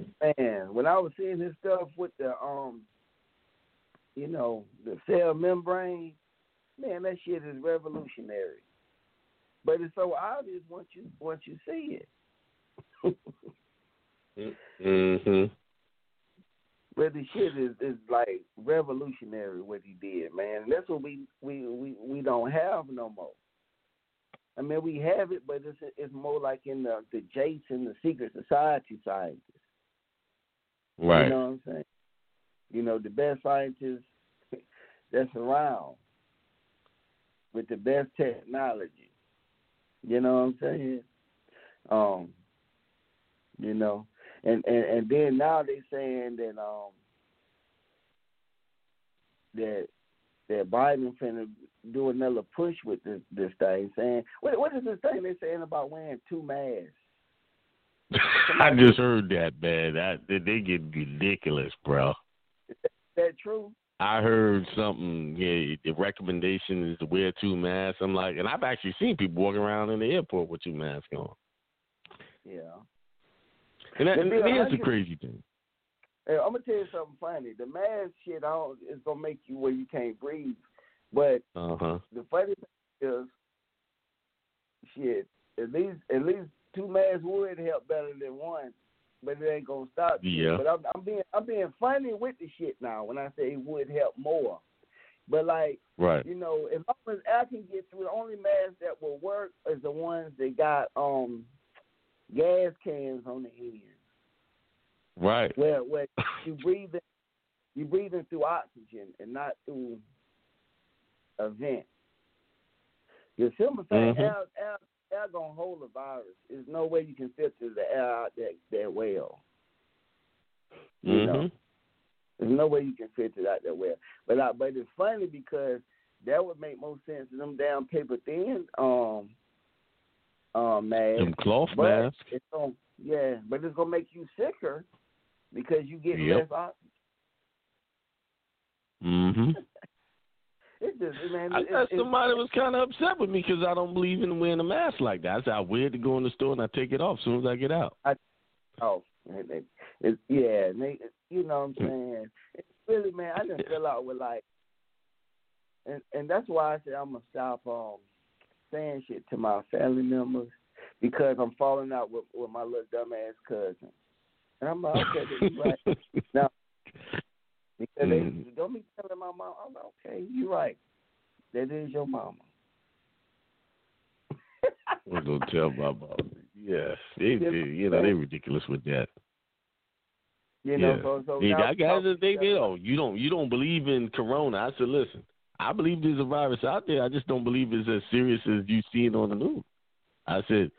Mm-hmm. Man, when I was seeing this stuff with the, the cell membrane, man, that shit is revolutionary. But it's so obvious once you see it. Mm-hmm. But the shit is like revolutionary what he did, man. And that's what we don't have no more. I mean, we have it, but it's more like in the Jates and the secret society side. Right. You know what I'm saying? You know, the best scientists that's around with the best technology. You know what I'm saying? And then now they're saying that that Biden finna do another push with this thing, saying what is this thing they're saying about wearing two masks? I just heard that, man. They get ridiculous, bro. Is that true? I heard something. Yeah, the recommendation is to wear two masks. I'm like, and I've actually seen people walking around in the airport with two masks on. Yeah, and here's the crazy thing. Hey, I'm gonna tell you something funny. The mask shit is gonna make you where you can't breathe. But the funny thing is, shit, at least two masks would help better than one, but it ain't gonna stop you. Yeah. But I'm being funny with the shit now when I say it would help more. But like, right, you know, if I can get through, the only masks that will work is the ones that got gas cans on the end. Right. Where you're breathing through oxygen and not through a vent. Your similar thing, air gonna hold a virus. There's no way you can filter the air out that well. You know, there's no way you can filter it out that well. But it's funny because that would make more sense than them damn paper thin masks. Them cloth masks. Yeah, but it's gonna make you sicker because you get less oxygen. It's just, man, somebody was kind of upset with me because I don't believe in wearing a mask like that. I said I wear to go in the store and I take it off as soon as I get out. You know what I'm saying? It's really, man, I just fell out with like, and that's why I said I'm gonna stop saying shit to my family members because I'm falling out with my little dumbass cousin, and I'm like, okay, right now. Because they don't be telling my mom, I'm like, okay, you're right. That is your mama. I'm going to tell my mom. Yeah. They're ridiculous with that. You know, I got to think, you don't believe in corona. I said, listen, I believe there's a virus out there. I just don't believe it's as serious as you see it on the news. I said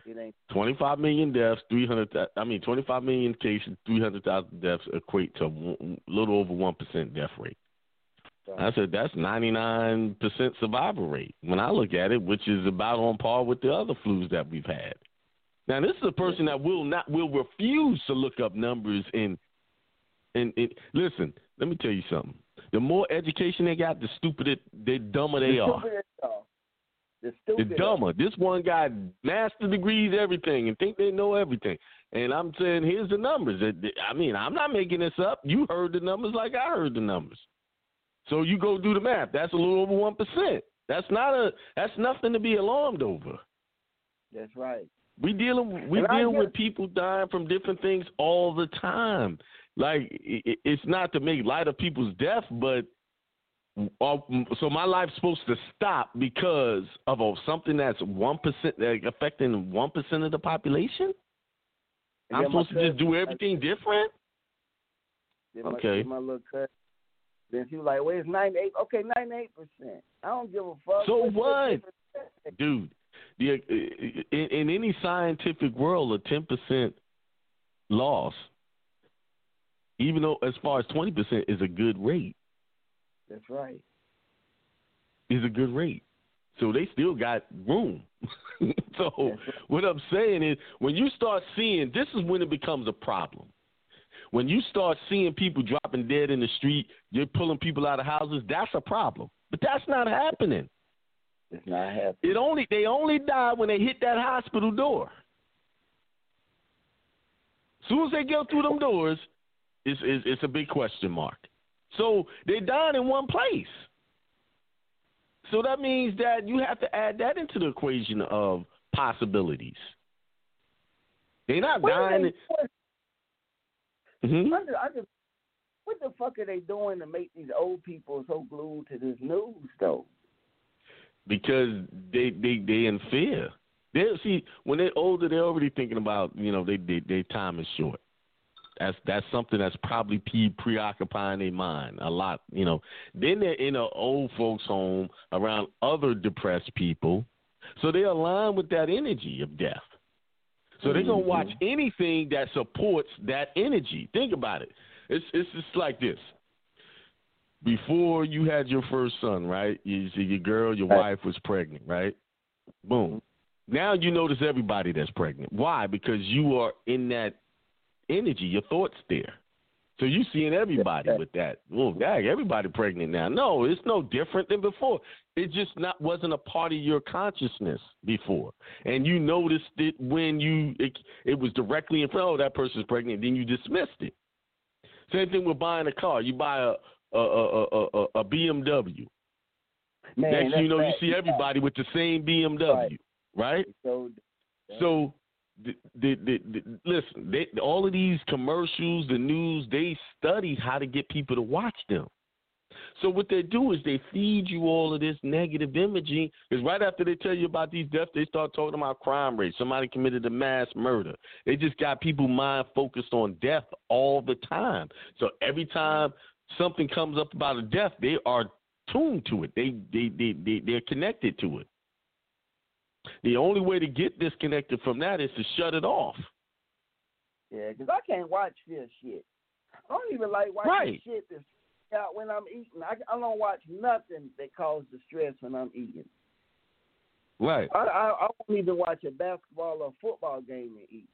25 million deaths, 25 million cases, 300,000 deaths equate to a little over 1% death rate. Right. I said that's 99% survival rate when I look at it, which is about on par with the other flus that we've had. Now, this is a person that will refuse to look up numbers and listen, let me tell you something. The more education they got, the stupider, the dumber they are. The dumber. This one got master degrees, everything, and think they know everything. And I'm saying, here's the numbers. I mean, I'm not making this up. You heard the numbers like I heard the numbers. So you go do the math. That's a little over 1%. That's nothing to be alarmed over. That's right. We dealing with people dying from different things all the time. Like it's not to make light of people's death, but. So my life's supposed to stop because of something that's 1%, affecting 1% of the population? I'm supposed to just do everything different? Okay. My little cousin, then she was like, well, it's 98. Okay, 98%. I don't give a fuck. So what? Dude, in any scientific world, a 10% loss, even though as far as 20% is a good rate. That's right. It's a good rate. So they still got room. So right. What I'm saying is when you start seeing, this is when it becomes a problem. When you start seeing people dropping dead in the street, you're pulling people out of houses, that's a problem. But that's not happening. It's not happening. They only die when they hit that hospital door. As soon as they go through them doors, it's a big question mark. So they died in one place. So that means that you have to add that into the equation of possibilities. They're not dying. What the fuck are they doing to make these old people so glued to this news, though? Because they in fear. When they're older, they're already thinking about, you know, their time is short. That's something that's probably preoccupying their mind a lot, you know. Then they're in an old folks' home around other depressed people, so they align with that energy of death. So they're gonna watch anything that supports that energy. Think about it. It's just like this. before you had your first son, right? Your girl, your wife was pregnant, right? Boom. Now you notice everybody that's pregnant. Why? Because you are in that energy, your thoughts there. So you seeing everybody with that. Oh, dang, everybody pregnant now. No, it's no different than before. It just wasn't a part of your consciousness before. And you noticed it when it was directly in front of that person's pregnant, then you dismissed it. Same thing with buying a car. You buy a BMW. Man, next thing you know, you see everybody with the same BMW, right? So listen, all of these commercials, the news, they study how to get people to watch them. So what they do is they feed you all of this negative imaging. Is right after they tell you about these deaths, they start talking about crime rates. Somebody committed a mass murder. They just got people mind focused on death all the time. So every time something comes up about a death, they are tuned to it. They're connected to it. The only way to get disconnected from that is to shut it off. Yeah, because I can't watch this shit. I don't even like watching shit that's out when I'm eating. I don't watch nothing that causes distress when I'm eating. Right. I won't even watch a basketball or football game and eat.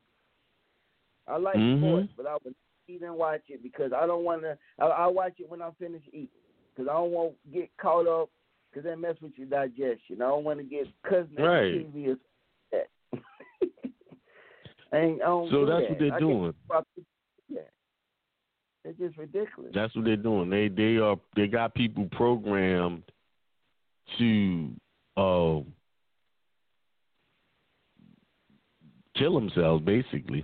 I like sports, but I would eat and watch it because I don't want to. I watch it when I'm finished eating because I don't want to get caught up. Because that mess with your digestion. I don't want to get cussing at TV or that. So that's what they're doing. It's just ridiculous. That's what they're doing. They got people programmed to kill themselves, basically.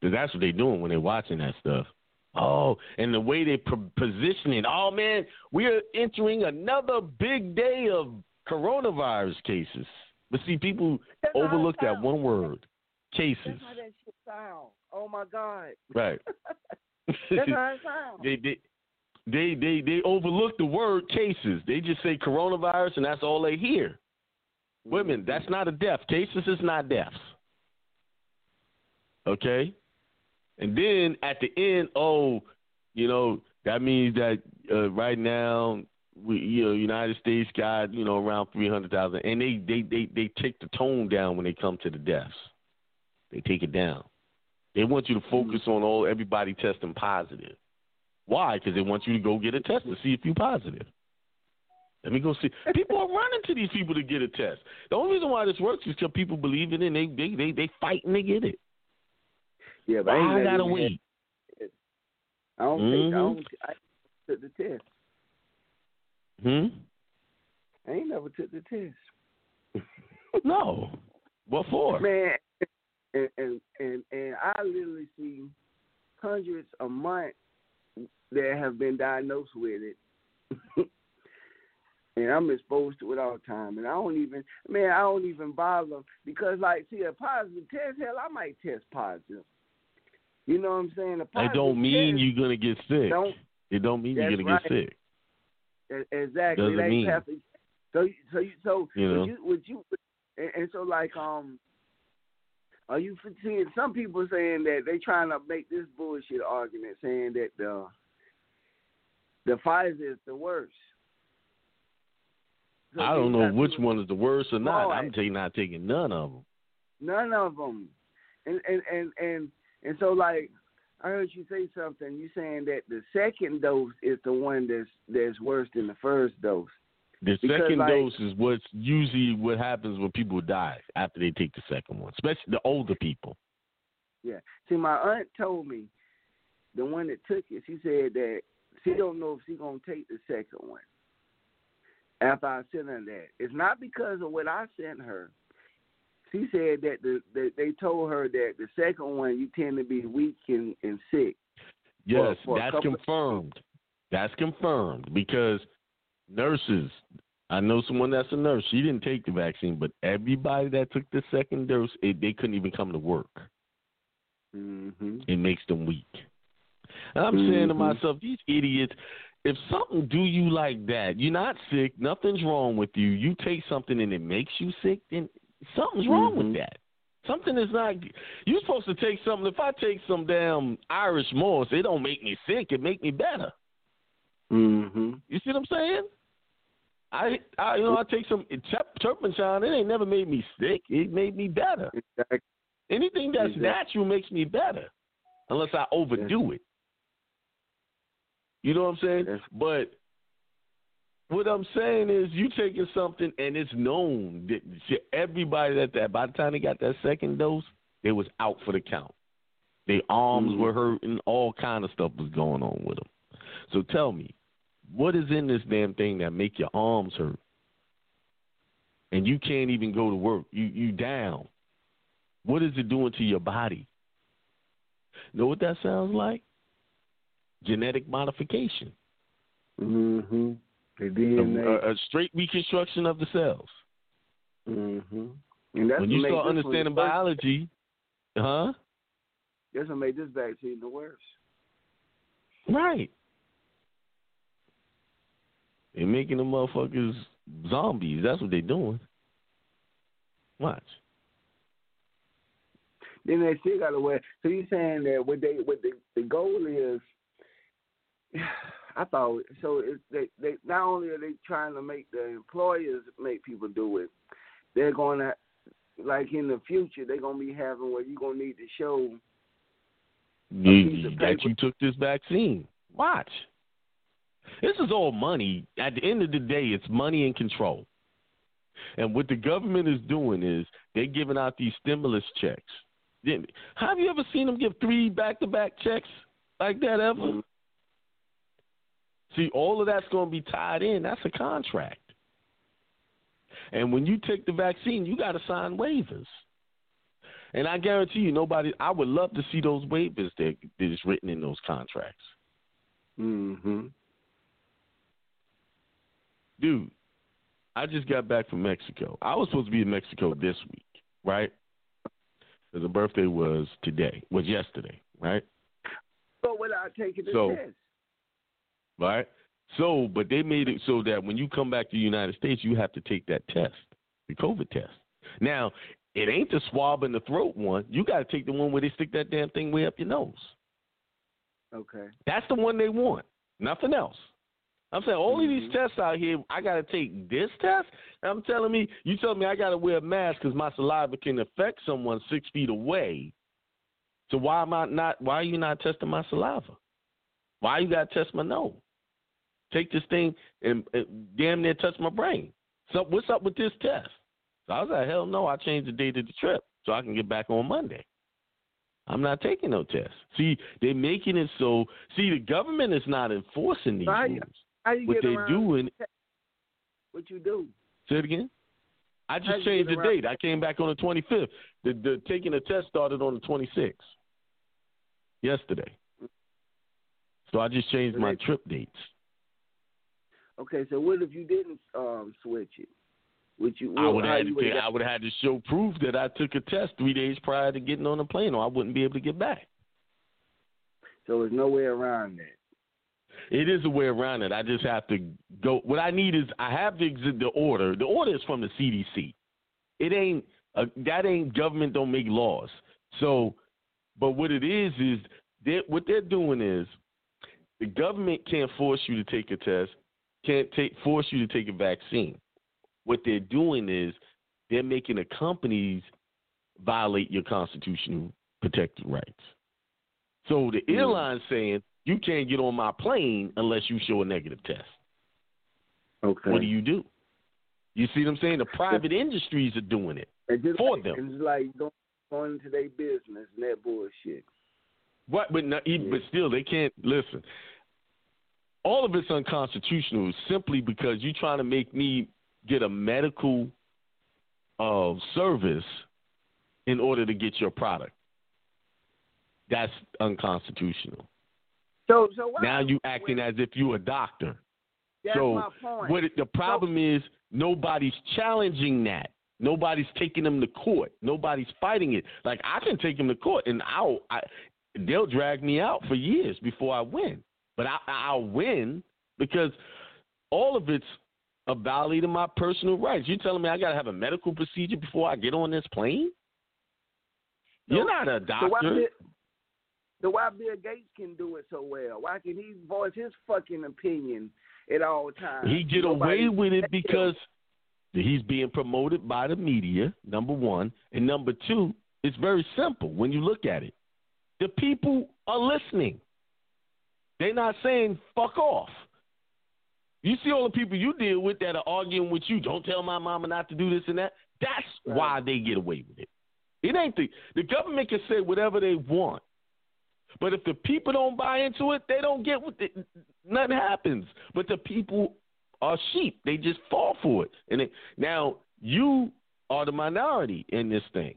Because that's what they're doing when they're watching that stuff. Oh, and the way they position it. Oh, man, we are entering another big day of coronavirus cases. But see, people overlook that one word, cases. That's how that shit sounds. Oh, my God. Right. That's how it sounds. They overlook the word cases. They just say coronavirus, and that's all they hear. Women, that's not a death. Cases is not deaths. Okay? And then at the end, that means that right now, United States got, around 300,000. And they take the tone down when they come to the deaths. They take it down. They want you to focus on everybody testing positive. Why? Because they want you to go get a test to see if you're positive. Let me go see. People are running to these people to get a test. The only reason why this works is because people believe in it, and they fight and they get it. Yeah, but I got to wait. I don't think I took the test. I ain't never took the test. No. What for? Man, and I literally see hundreds a month that have been diagnosed with it. And I'm exposed to it all the time. And I don't even bother because, a positive test, hell, I might test positive. You know what I'm saying? It don't mean you're going to get sick. It don't mean you're going to get sick. Exactly. Doesn't mean. Are you seeing some people saying that they trying to make this bullshit argument saying that the Pfizer is the worst? So I don't know which one is the worst or not. I'm not taking none of them. None of them. And so, I heard you say something. You're saying that the second dose is the one that's worse than the first dose. The second dose is what's usually what happens when people die after they take the second one, especially the older people. Yeah. See, my aunt told me, the one that took it, she said that she don't know if she's going to take the second one after I sent her that. It's not because of what I sent her. She said that they told her that the second one, you tend to be weak and sick. Yes, that's confirmed. That's confirmed because nurses, I know someone that's a nurse. She didn't take the vaccine, but everybody that took the second dose, they couldn't even come to work. Mm-hmm. It makes them weak. And I'm saying to myself, these idiots, if something do you like that, you're not sick, nothing's wrong with you, you take something and it makes you sick, then something's wrong with that. Something is not. You're supposed to take something. If I take some damn Irish moss, it don't make me sick. It make me better. Mm-hmm. You see what I'm saying? I take some turpentine. It ain't never made me sick. It made me better. Exactly. Anything that's natural makes me better, unless I overdo it. You know what I'm saying? Yes. But what I'm saying is, you taking something and it's known that everybody by the time they got that second dose, they was out for the count. Their arms were hurting. All kind of stuff was going on with them. So tell me, what is in this damn thing that make your arms hurt? And you can't even go to work. You down. What is it doing to your body? Know what that sounds like? Genetic modification. Mm-hmm. A straight reconstruction of the cells. Mm-hmm. And that's when you start understanding biology, huh? That's what made this vaccine the worst. Right. They're making the motherfuckers zombies. That's what they're doing. Watch. Then they still got to wear. So you're saying that what the goal is? I thought so. They not only are they trying to make the employers make people do it, they're going to, like in the future, they're going to be having where you're going to need to show that you took this vaccine. Watch. This is all money. At the end of the day, it's money and control. And what the government is doing is they're giving out these stimulus checks. Have you ever seen them give 3 back-to-back checks like that ever? Mm-hmm. See, all of that's going to be tied in. That's a contract. And when you take the vaccine, you got to sign waivers. And I guarantee you I would love to see those waivers that is written in those contracts. Mm-hmm. Dude, I just got back from Mexico. I was supposed to be in Mexico this week, right? Because the birthday was yesterday, right? So without taking the test. Right? So, but they made it so that when you come back to the United States, you have to take that test, the COVID test. Now, it ain't the swab in the throat one. You got to take the one where they stick that damn thing way up your nose. Okay. That's the one they want. Nothing else. I'm saying all of these tests out here, I got to take this test? You telling me I got to wear a mask because my saliva can affect someone 6 feet away. So why are you not testing my saliva? Why you got to test my nose? Take this thing and damn near touch my brain. So what's up with this test? So I was like, hell no, I changed the date of the trip so I can get back on Monday. I'm not taking no test. See, they're making it so. See, the government is not enforcing these rules. What they're doing. What you do? Say it again. I just changed the date. I came back on the 25th. The taking the test started on the 26th. Yesterday. So I just changed my trip dates. Okay, so what if you didn't switch it? I would have had to show proof that I took a test 3 days prior to getting on the plane, or I wouldn't be able to get back. So there's no way around that. It is a way around it. I just have to go. What I need is I have to exit the order. The order is from the CDC. It ain't government don't make laws. So, but what it is what they're doing is the government can't force you to take a test. Force you to take a vaccine. What they're doing is they're making the companies violate your constitutional protected rights. So the airline's saying you can't get on my plane unless you show a negative test. Okay. What do? You see what I'm saying? The private industries are doing it for them. It's like going into their business and that bullshit. What? But still, they can't listen. All of it's unconstitutional simply because you're trying to make me get a medical service in order to get your product. That's unconstitutional. So what, now you acting as if you a doctor. That's my point. The problem is nobody's challenging that. Nobody's taking them to court. Nobody's fighting it. Like, I can take them to court, and they'll drag me out for years before I win. But I'll win because all of it's a violation of my personal rights. You're telling me I got to have a medical procedure before I get on this plane? You're not a doctor. So Then why Bill Gates can do it so well? Why can he voice his fucking opinion at all times? He get away with it because he's being promoted by the media, number one. And number two, it's very simple when you look at it. The people are listening. They're not saying fuck off. You see all the people you deal with that are arguing with you, don't tell my mama not to do this and that. That's why they get away with it. It ain't the government can say whatever they want. But if the people don't buy into it, they don't get what nothing happens. But the people are sheep. They just fall for it. And now you are the minority in this thing.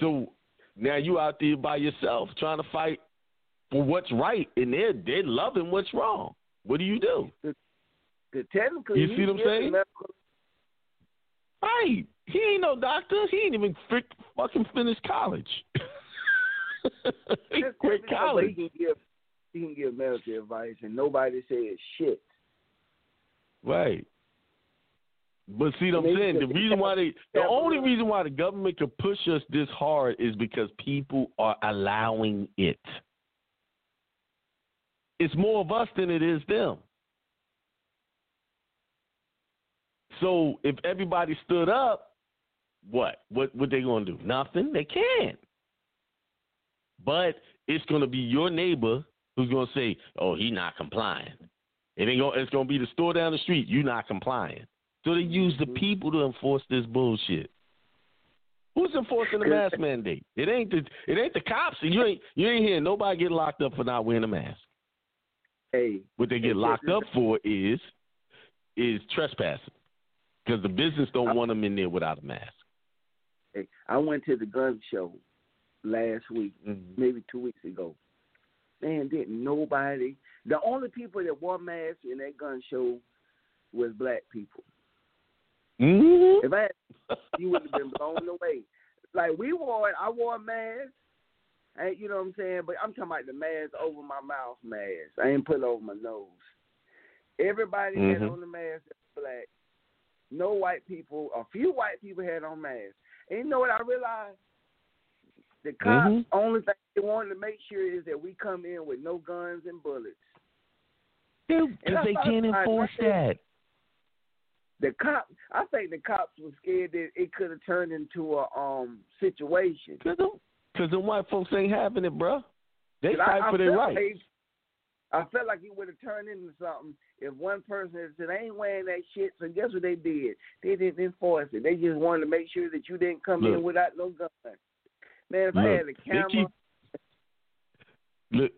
So now you out there by yourself trying to fight for what's right, and they're loving what's wrong. What do you do? Technically, you see what I'm saying? Right. He ain't no doctor. He ain't even fucking finished college. He quit college. He can give medical advice, and nobody says shit. Right. But see what I'm saying? The only reason why the government can push us this hard is because people are allowing it. It's more of us than it is them. So if everybody stood up, what they gonna do? Nothing. They can't. But it's gonna be your neighbor who's gonna say, "Oh, he not complying." It's gonna be the store down the street. You not complying. So they use the people to enforce this bullshit. Who's enforcing the mask mandate? It ain't the cops. You ain't hearing nobody get locked up for not wearing a mask. Hey, what they get locked up for is trespassing, because the business don't want them in there without a mask. Hey, I went to the gun show last week, maybe 2 weeks ago. Man, didn't nobody. The only people that wore masks in that gun show was black people. Mm-hmm. If I had, you would have been blown away. Like we wore it. I wore a mask. And you know what I'm saying? But I'm talking about the mask over my mouth mask. I ain't put it over my nose. Everybody had on the mask that was black. No white people. A few white people had on masks. And you know what I realized? The cops, only thing they wanted to make sure is that we come in with no guns and bullets. Because they can't enforce that. I think the cops were scared that it could have turned into a situation. Because the white folks ain't having it, bro. They fight for their rights. I felt like it would have turned into something if one person had said, I ain't wearing that shit, so guess what they did? They didn't enforce it. They just wanted to make sure that you didn't come in without no gun. Man, if I had a camera.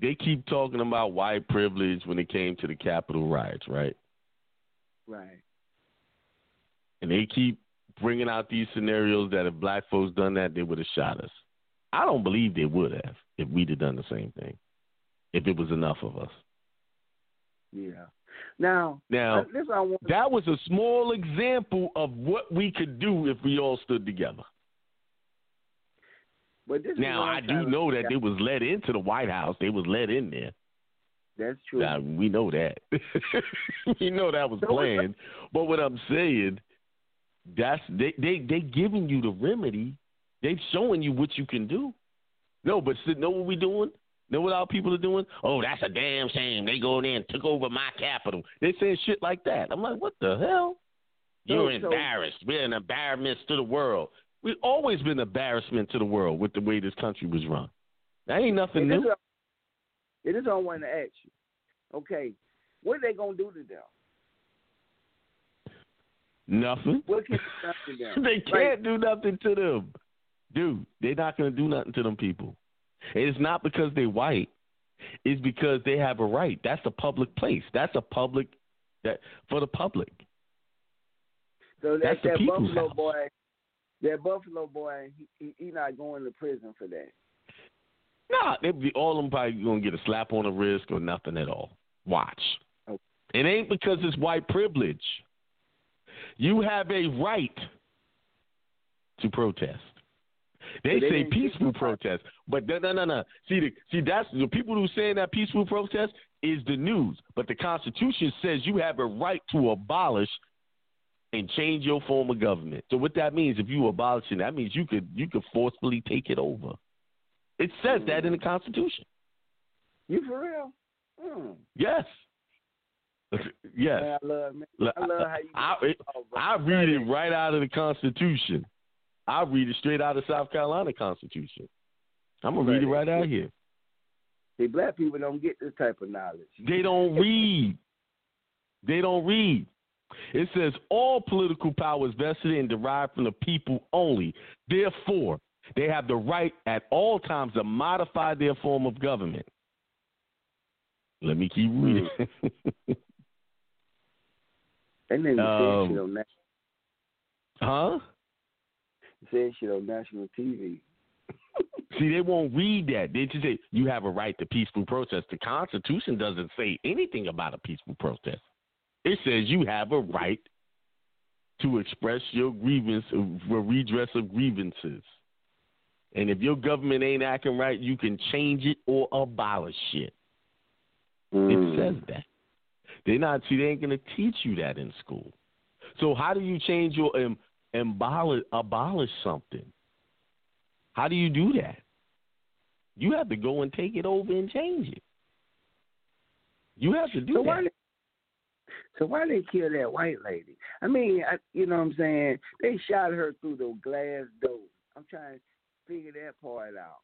They keep talking about white privilege when it came to the Capitol riots, right? Right. And they keep bringing out these scenarios that if black folks done that, they would have shot us. I don't believe they would have if we'd have done the same thing, if it was enough of us. Yeah. Now that was a small example of what we could do if we all stood together. But this now, I do know that they was led into the White House. They was led in there. That's true. Now, we know that. We know that was planned. But what I'm saying, that's they giving you the remedy. They're showing you what you can do. No, but know what we doing? Know what our people are doing? Oh, that's a damn shame. They go there and took over my capital. They saying shit like that. I'm like, what the hell? You're embarrassed. We're an embarrassment to the world. We've always been an embarrassment to the world with the way this country was run. That ain't nothing new. It is what I want to ask you. Okay, what are they going to do to them? Nothing. What can they do to them? They can't do nothing to them. Dude, they're not going to do nothing to them people. And it's not because they're white. It's because they have a right. That's a public place. That's a public for the public. So that's the people's Buffalo house. Boy, that Buffalo boy, he not going to prison for that. Nah, all of them probably going to get a slap on the wrist or nothing at all. Watch. Okay. It ain't because it's white privilege. You have a right to protest. They say peaceful protest, but no. See, that's the people who saying that peaceful protest is the news, but the Constitution says you have a right to abolish and change your form of government. So what that means, if you abolish it, that means you could forcefully take it over. It says that in the Constitution. You for real? Mm. Yes. Yes. Man, I love how you. I read it right out of the Constitution. I read it straight out of South Carolina Constitution. I'm gonna read it right out here. See, black people don't get this type of knowledge. They don't read. They don't read. It says all political power is vested and derived from the people only. Therefore, they have the right at all times to modify their form of government. Let me keep reading. That nigga said shit on national. Huh? Said shit on national TV. See, they won't read that. They just say you have a right to peaceful protest. The Constitution doesn't say anything about a peaceful protest. It says you have a right to express your grievance, for redress of grievances. And if your government ain't acting right, you can change it or abolish it. It says that. They ain't going to teach you that in school. So how do you change your abolish something? How do you do that? You have to go and take it over and change it. You have to do that. So why they kill that white lady? I mean, you know what I'm saying? They shot her through the glass door. I'm trying to figure that part out.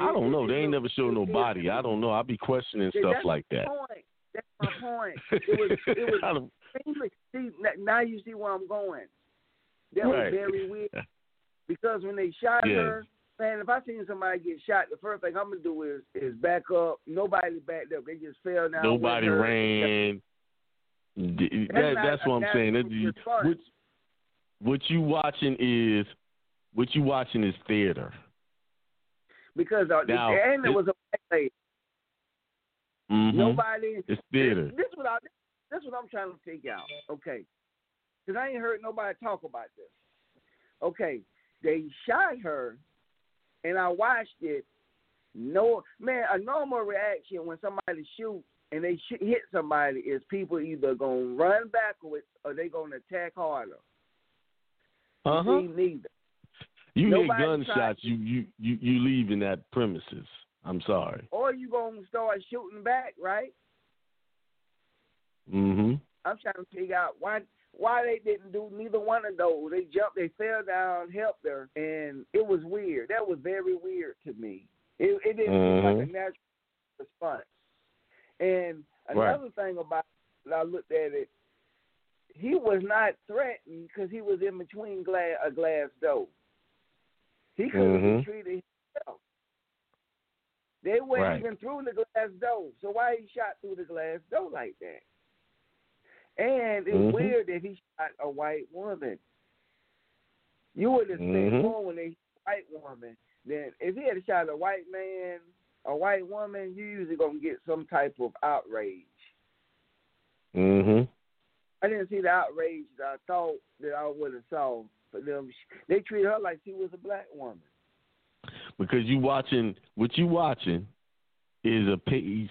I don't know. They ain't never showed no body. I don't know. I be questioning stuff like that. That's my point. It was see, now you see where I'm going. That was very weird. Because when they shot her, man, if I seen somebody get shot, the first thing I'm going to do is back up. Nobody backed up. They just fell down. Nobody ran. That's what I'm saying. What you watching is theater. Because it was a black lady. Mm-hmm. Nobody. It's theater. This is what I'm trying to figure out. Okay. Because I ain't heard nobody talk about this. Okay. They shot her, and I watched it. No, man, a normal reaction when somebody shoots and they hit somebody is people either going to run backwards or they going to attack harder. Uh-huh. Me neither. You get gunshots, you leave in that premises. I'm sorry. Or you going to start shooting back, right? Mm-hmm. I'm trying to figure out why they didn't do neither one of those. They jumped, they fell down, helped her, and it was weird. That was very weird to me. It didn't seem like a natural response. And another thing about it, I looked at it, he was not threatened because he was in between a glass door. He could have been treated himself. They weren't even through the glass door. So why he shot through the glass door like that? And it's weird that he shot a white woman. You would have said more when they white woman. Then if he had shot a white man, a white woman, you usually gonna get some type of outrage. Mhm. I didn't see the outrage that I thought that I would have saw. But they treat her like she was a black woman. Because what you watching is a page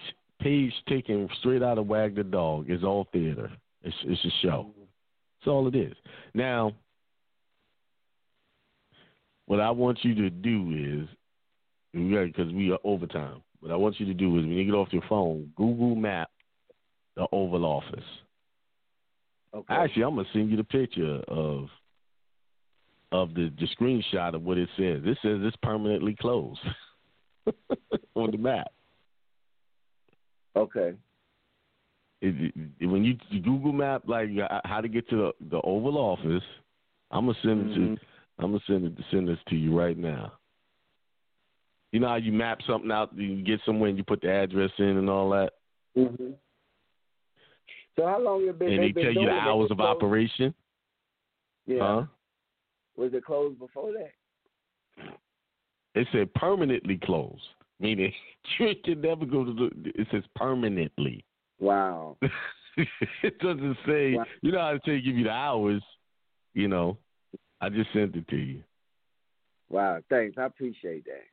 taken straight out of Wag the Dog. It's all theater. It's a show. That's all it is. Now, what I want you to do is, because we are overtime, what I want you to do is when you get off your phone, Google Map the Oval Office. Okay. Actually, I'm going to send you the picture of the screenshot of what it says. It says it's permanently closed on the map. Okay. When you Google Map like how to get to the Oval Office, I'm gonna send it to. I'm gonna send this to you right now. You know how you map something out, you get somewhere and you put the address in and all that. Mm-hmm. So how long have been? And they tell you the hours of operation. Yeah. Huh? Was it closed before that? It said permanently closed, meaning you can never go to the. It says permanently. Wow. It doesn't say, you know how to give you the hours, you know. I just sent it to you. Wow, thanks. I appreciate that.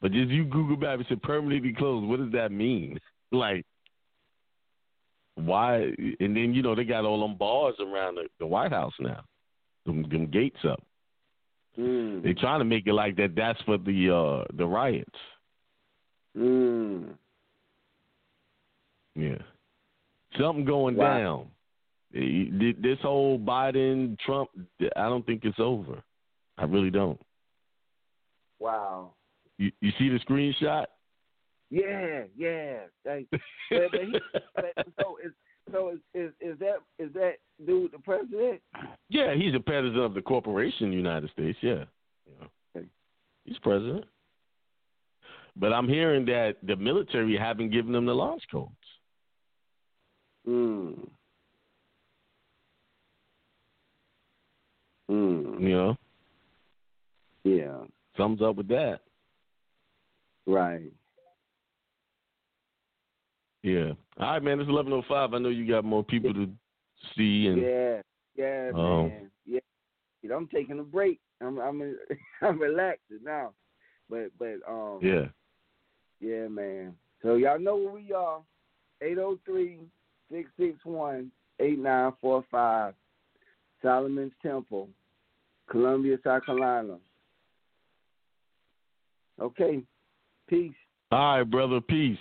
But just you Google back, it said permanently closed. What does that mean? Like, why? And then, you know, they got all them bars around the White House now. Them gates up. They're trying to make it like that. That's for the riots. Yeah. Something going down. This whole Biden, Trump, I don't think it's over. I really don't. Wow. You see the screenshot? Yeah. So is that dude the president? Yeah, he's the president of the corporation, United States. Yeah. Okay. He's president. But I'm hearing that the military haven't given them the launch codes. You know? Yeah. Thumbs up with that. Right. Yeah. All right, man. It's 11:05. I know you got more people to see. And man. Yeah. I'm taking a break. I'm relaxing now. But yeah, man. So y'all know where we are. 803-661-8945. Solomon's Temple, Columbia, South Carolina. Okay. Peace. All right, brother. Peace.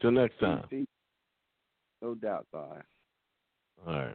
Till next time. Peace. No doubt, God. All right.